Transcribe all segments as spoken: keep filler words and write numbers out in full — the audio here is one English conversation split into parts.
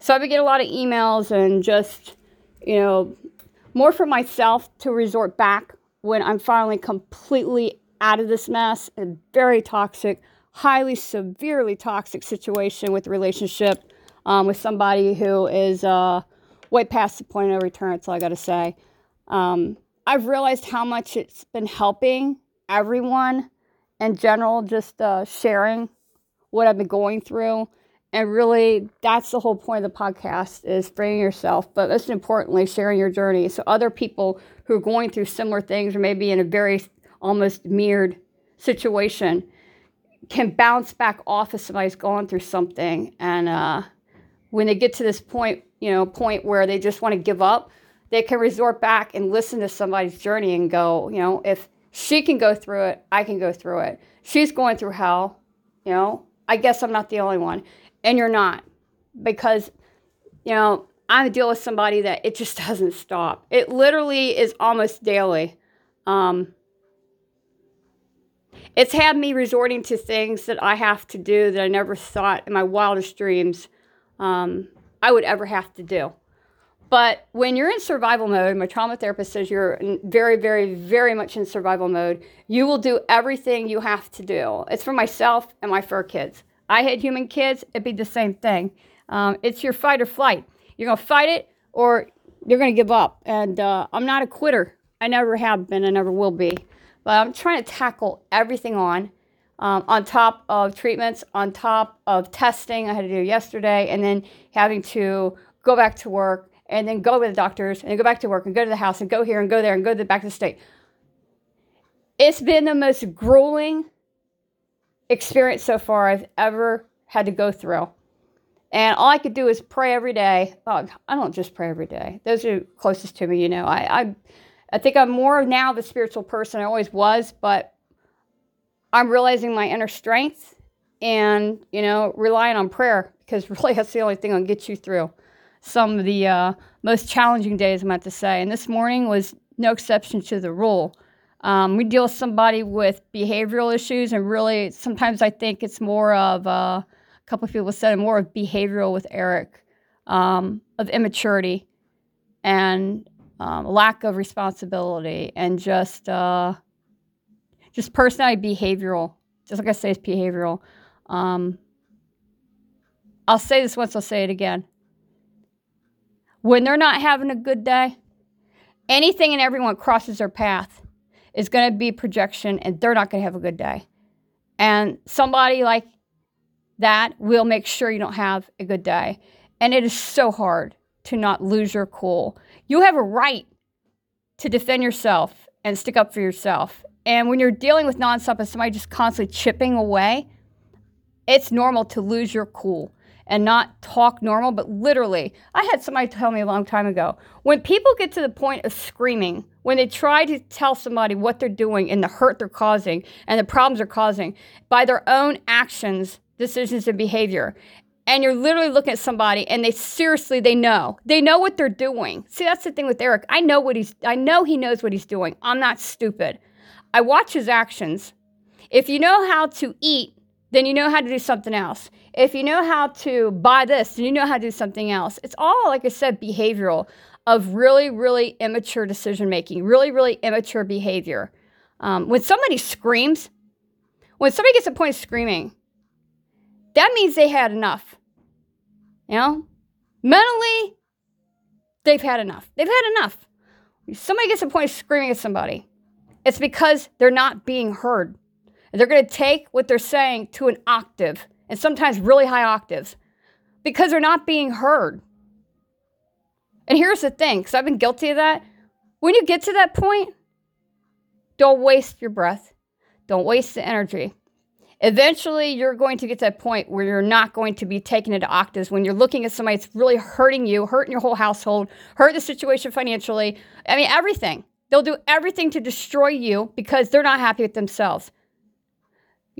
So I would get a lot of emails and just, you know, more for myself to resort back when I'm finally completely out of this mess and very toxic, highly severely toxic situation with a relationship um, with somebody who is uh, way past the point of return. That's all I got to say. Um, I've realized how much it's been helping everyone in general, just uh, sharing what I've been going through. And really, that's the whole point of the podcast, is bringing yourself, but most importantly, sharing your journey. So other people who are going through similar things, or maybe in a very almost mirrored situation, can bounce back off if somebody's gone through something. And uh, when they get to this point, you know, point where they just want to give up, they can resort back and listen to somebody's journey and go, you know, if she can go through it, I can go through it. She's going through hell, you know, I guess I'm not the only one. And you're not, because, you know, I deal with somebody that it just doesn't stop. It literally is almost daily. Um, it's had me resorting to things that I have to do that I never thought in my wildest dreams um, I would ever have to do. But when you're in survival mode, my trauma therapist says you're very, very, very much in survival mode, you will do everything you have to do. It's for myself and my fur kids. I had human kids, it'd be the same thing. Um, it's your fight or flight. You're going to fight it or you're going to give up. And uh, I'm not a quitter. I never have been. I never will be. But I'm trying to tackle everything on, um, on top of treatments, on top of testing I had to do yesterday, and then having to go back to work and then go to the doctors and go back to work and go to the house and go here and go there and go to the back to the state. It's been the most grueling experience so far I've ever had to go through. And all I could do is pray every day. Oh, I don't just pray every day. Those are closest to me, you know. I, I I think I'm more now the spiritual person I always was, but I'm realizing my inner strength and, you know, relying on prayer, because really that's the only thing that'll get you through some of the uh, most challenging days, I'm about to say. And this morning was no exception to the rule. Um, we deal with somebody with behavioral issues, and really sometimes I think it's more of uh, a couple of people said more of behavioral with Eric, um, of immaturity and um, lack of responsibility and just uh, just personality behavioral. Just like I say, it's behavioral. Um, I'll say this once, I'll say it again. When they're not having a good day, anything and everyone crosses their path is going to be projection, and they're not going to have a good day. And somebody like that will make sure you don't have a good day. And it is so hard to not lose your cool. You have a right to defend yourself and stick up for yourself. And when you're dealing with nonstop and somebody just constantly chipping away, it's normal to lose your cool and not talk normal, but literally. I had somebody tell me a long time ago, when people get to the point of screaming, when they try to tell somebody what they're doing and the hurt they're causing and the problems they're causing by their own actions, decisions, and behavior, and you're literally looking at somebody and they seriously, they know. They know what they're doing. See, that's the thing with Eric. I know what he's, I know he knows what he's doing. I'm not stupid. I watch his actions. If you know how to eat, then you know how to do something else. If you know how to buy this, then you know how to do something else. It's all, like I said, behavioral, of really, really immature decision-making, really, really immature behavior. Um, when somebody screams, when somebody gets to the point of screaming, that means they had enough. You know? Mentally, they've had enough. They've had enough. If somebody gets to the point of screaming at somebody, it's because they're not being heard. They're going to take what they're saying to an octave, and sometimes really high octaves, because they're not being heard. And here's the thing, because I've been guilty of that. When you get to that point, don't waste your breath. Don't waste the energy. Eventually, you're going to get to that point where you're not going to be taken into octaves when you're looking at somebody that's really hurting you, hurting your whole household, hurting the situation financially. I mean, everything. They'll do everything to destroy you because they're not happy with themselves.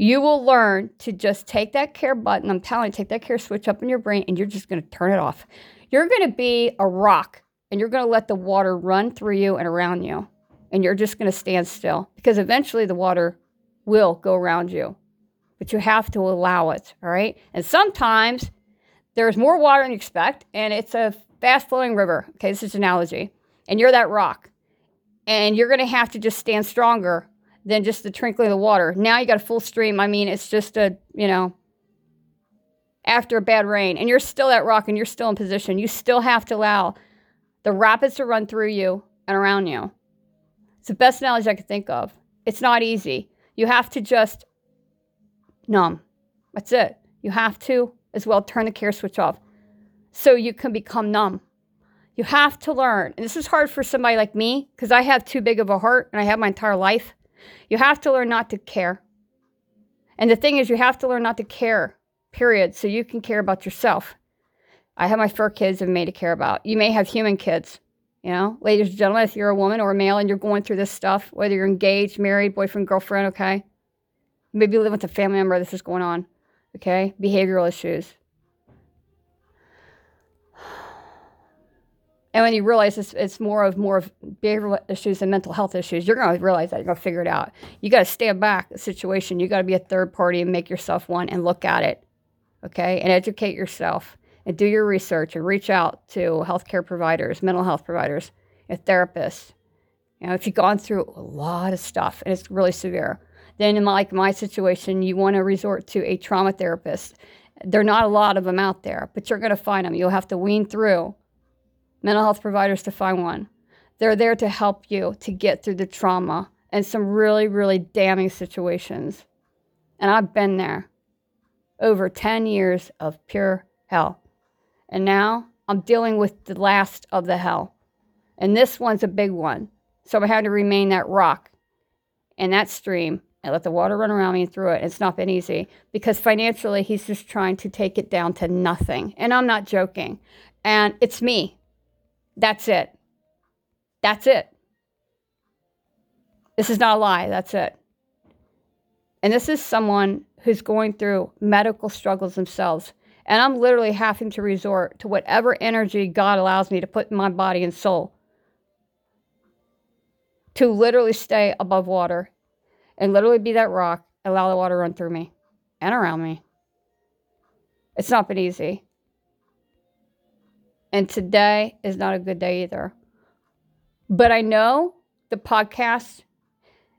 You will learn to just take that care button. I'm telling you, take that care switch up in your brain, and you're just going to turn it off. You're going to be a rock, and you're going to let the water run through you and around you, and you're just going to stand still, because eventually the water will go around you, but you have to allow it, all right? And sometimes There is more water than you expect, and it's a fast-flowing river. Okay, this is an analogy. And you're that rock. And you're going to have to just stand stronger than just the trickling of the water. Now you got a full stream. I mean, it's just a, you know, after a bad rain. And you're still that rock, and you're still in position. You still have to allow the rapids to run through you and around you. It's the best analogy I could think of. It's not easy. You have to just numb. That's it. You have to, as well, turn the care switch off so you can become numb. You have to learn. And this is hard for somebody like me because I have too big of a heart and I have my entire life. You have to learn not to care. And the thing is, you have to learn not to care, period, so you can care about yourself. I have my fur kids and me to care about. You may have human kids, you know, ladies and gentlemen, if you're a woman or a male and you're going through this stuff, whether you're engaged, married, boyfriend, girlfriend, okay? Maybe you live with a family member, this is going on, okay? Behavioral issues. And when you realize it's, it's more of more of behavioral issues than mental health issues, you're going to realize that. You're going to figure it out. You got to stand back the situation. You got to be a third party and make yourself one and look at it, okay? And educate yourself and do your research and reach out to healthcare providers, mental health providers, and therapists. You know, if you've gone through a lot of stuff and it's really severe, then in my, like my situation, you want to resort to a trauma therapist. There are not a lot of them out there, but you're going to find them. You'll have to wean through mental health providers to find one. They're there to help you to get through the trauma and some really, really damning situations. And I've been there. Over ten years of pure hell. And now I'm dealing with the last of the hell. And this one's a big one. So I had to remain that rock and that stream and let the water run around me and through it. It's not been easy because financially he's just trying to take it down to nothing. And I'm not joking. And it's me. That's it. That's it. This is not a lie. That's it. And this is someone who's going through medical struggles themselves. And I'm literally having to resort to whatever energy God allows me to put in my body and soul to literally stay above water and literally be that rock, allow the water to run through me and around me. It's not been easy. And today is not a good day either. But I know the podcast,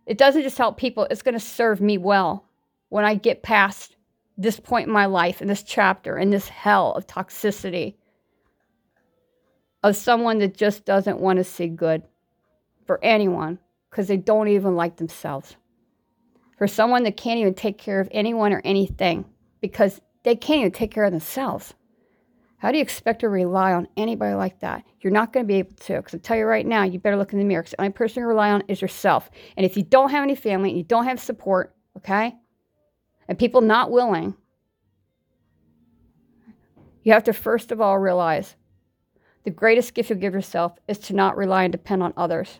it doesn't just help people. It's going to serve me well when I get past this point in my life and this chapter and this hell of toxicity of someone that just doesn't want to see good for anyone because they don't even like themselves. For someone that can't even take care of anyone or anything because they can't even take care of themselves. How do you expect to rely on anybody like that? You're not going to be able to, because I tell you right now, you better look in the mirror, because the only person you rely on is yourself. And if you don't have any family, and you don't have support, okay, and people not willing, you have to first of all realize the greatest gift you'll give yourself is to not rely and depend on others.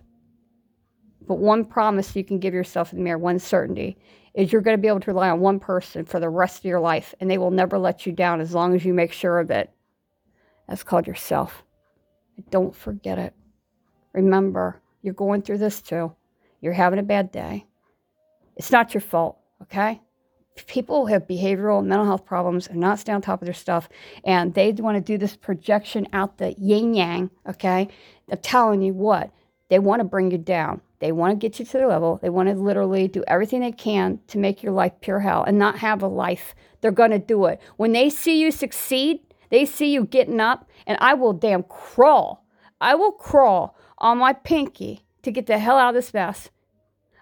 But one promise you can give yourself in the mirror, one certainty, is you're going to be able to rely on one person for the rest of your life, and they will never let you down as long as you make sure of it. That's called yourself. Don't forget it. Remember, you're going through this too. You're having a bad day. It's not your fault, okay? People have behavioral and mental health problems and not stay on top of their stuff, and they want to do this projection out the yin-yang, okay? I'm telling you what, they want to bring you down. They want to get you to their level. They want to literally do everything they can to make your life pure hell and not have a life. They're going to do it. When they see you succeed, they see you getting up, and I will damn crawl. I will crawl on my pinky to get the hell out of this mess.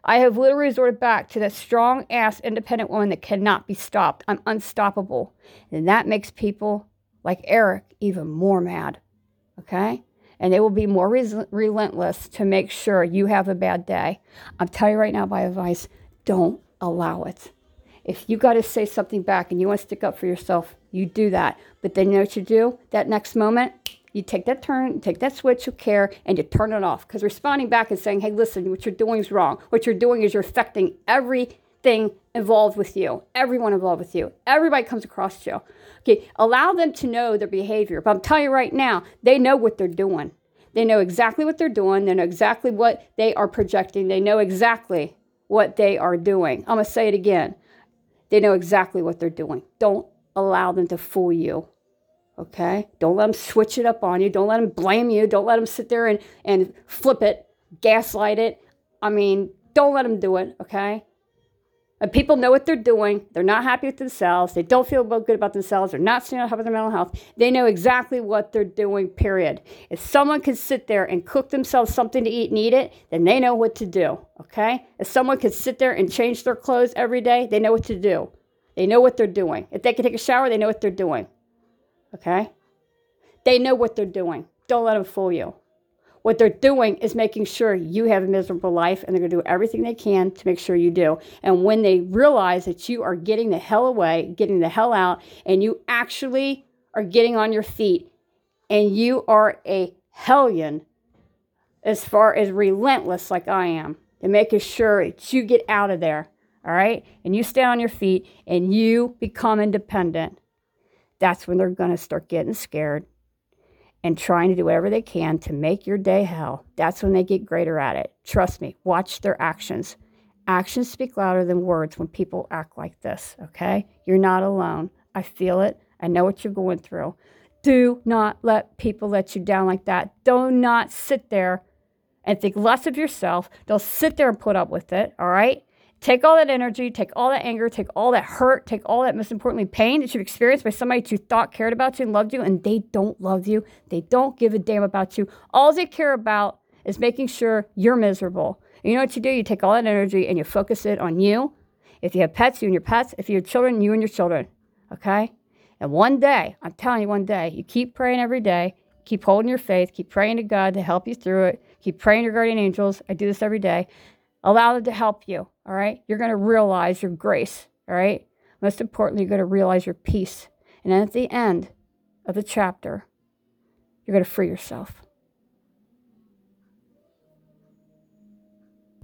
I have literally resorted back to that strong-ass independent woman that cannot be stopped. I'm unstoppable. And that makes people like Eric even more mad, okay? And they will be more res- relentless to make sure you have a bad day. I'm telling you right now, by advice, don't allow it. If you got to say something back and you want to stick up for yourself, you do that. But then you know what you do? That next moment, you take that turn, take that switch of care, and you turn it off. Because responding back and saying, hey, listen, what you're doing is wrong. What you're doing is you're affecting everything involved with you. Everyone involved with you. Everybody comes across you. Okay, allow them to know their behavior. But I'm telling you right now, they know what they're doing. They know exactly what they're doing. They know exactly what they are projecting. They know exactly what they are doing. I'm going to say it again. They know exactly what they're doing. Don't allow them to fool you. Okay? Don't let them switch it up on you. Don't let them blame you. Don't let them sit there and, and flip it, gaslight it. I mean, don't let them do it, okay? And people know what they're doing. They're not happy with themselves. They don't feel good about themselves. They're not standing up for their mental health. They know exactly what they're doing, period. If someone can sit there and cook themselves something to eat and eat it, then they know what to do, okay? If someone can sit there and change their clothes every day, they know what to do. They know what they're doing. If they can take a shower, they know what they're doing, okay? They know what they're doing. Don't let them fool you. What they're doing is making sure you have a miserable life, and they're going to do everything they can to make sure you do. And when they realize that you are getting the hell away, getting the hell out, and you actually are getting on your feet, and you are a hellion as far as relentless like I am, and making sure that you get out of there, all right? And you stay on your feet, and you become independent. That's when they're going to start getting scared and trying to do whatever they can to make your day hell. That's when they get greater at it. Trust me, watch their actions. Actions speak louder than words when people act like this, okay? You're not alone. I feel it. I know what you're going through. Do not let people let you down like that. Do not sit there and think less of yourself. Don't sit there and put up with it, all right? Take all that energy, take all that anger, take all that hurt, take all that, most importantly, pain that you've experienced by somebody that you thought cared about you and loved you, and they don't love you. They don't give a damn about you. All they care about is making sure you're miserable. And you know what you do? You take all that energy and you focus it on you. If you have pets, you and your pets. If you have children, you and your children. Okay? And one day, I'm telling you, one day, you keep praying every day. Keep holding your faith. Keep praying to God to help you through it. Keep praying to your guardian angels. I do this every day. Allow them to help you, all right? You're going to realize your grace, all right? Most importantly, you're going to realize your peace. And then at the end of the chapter, you're going to free yourself.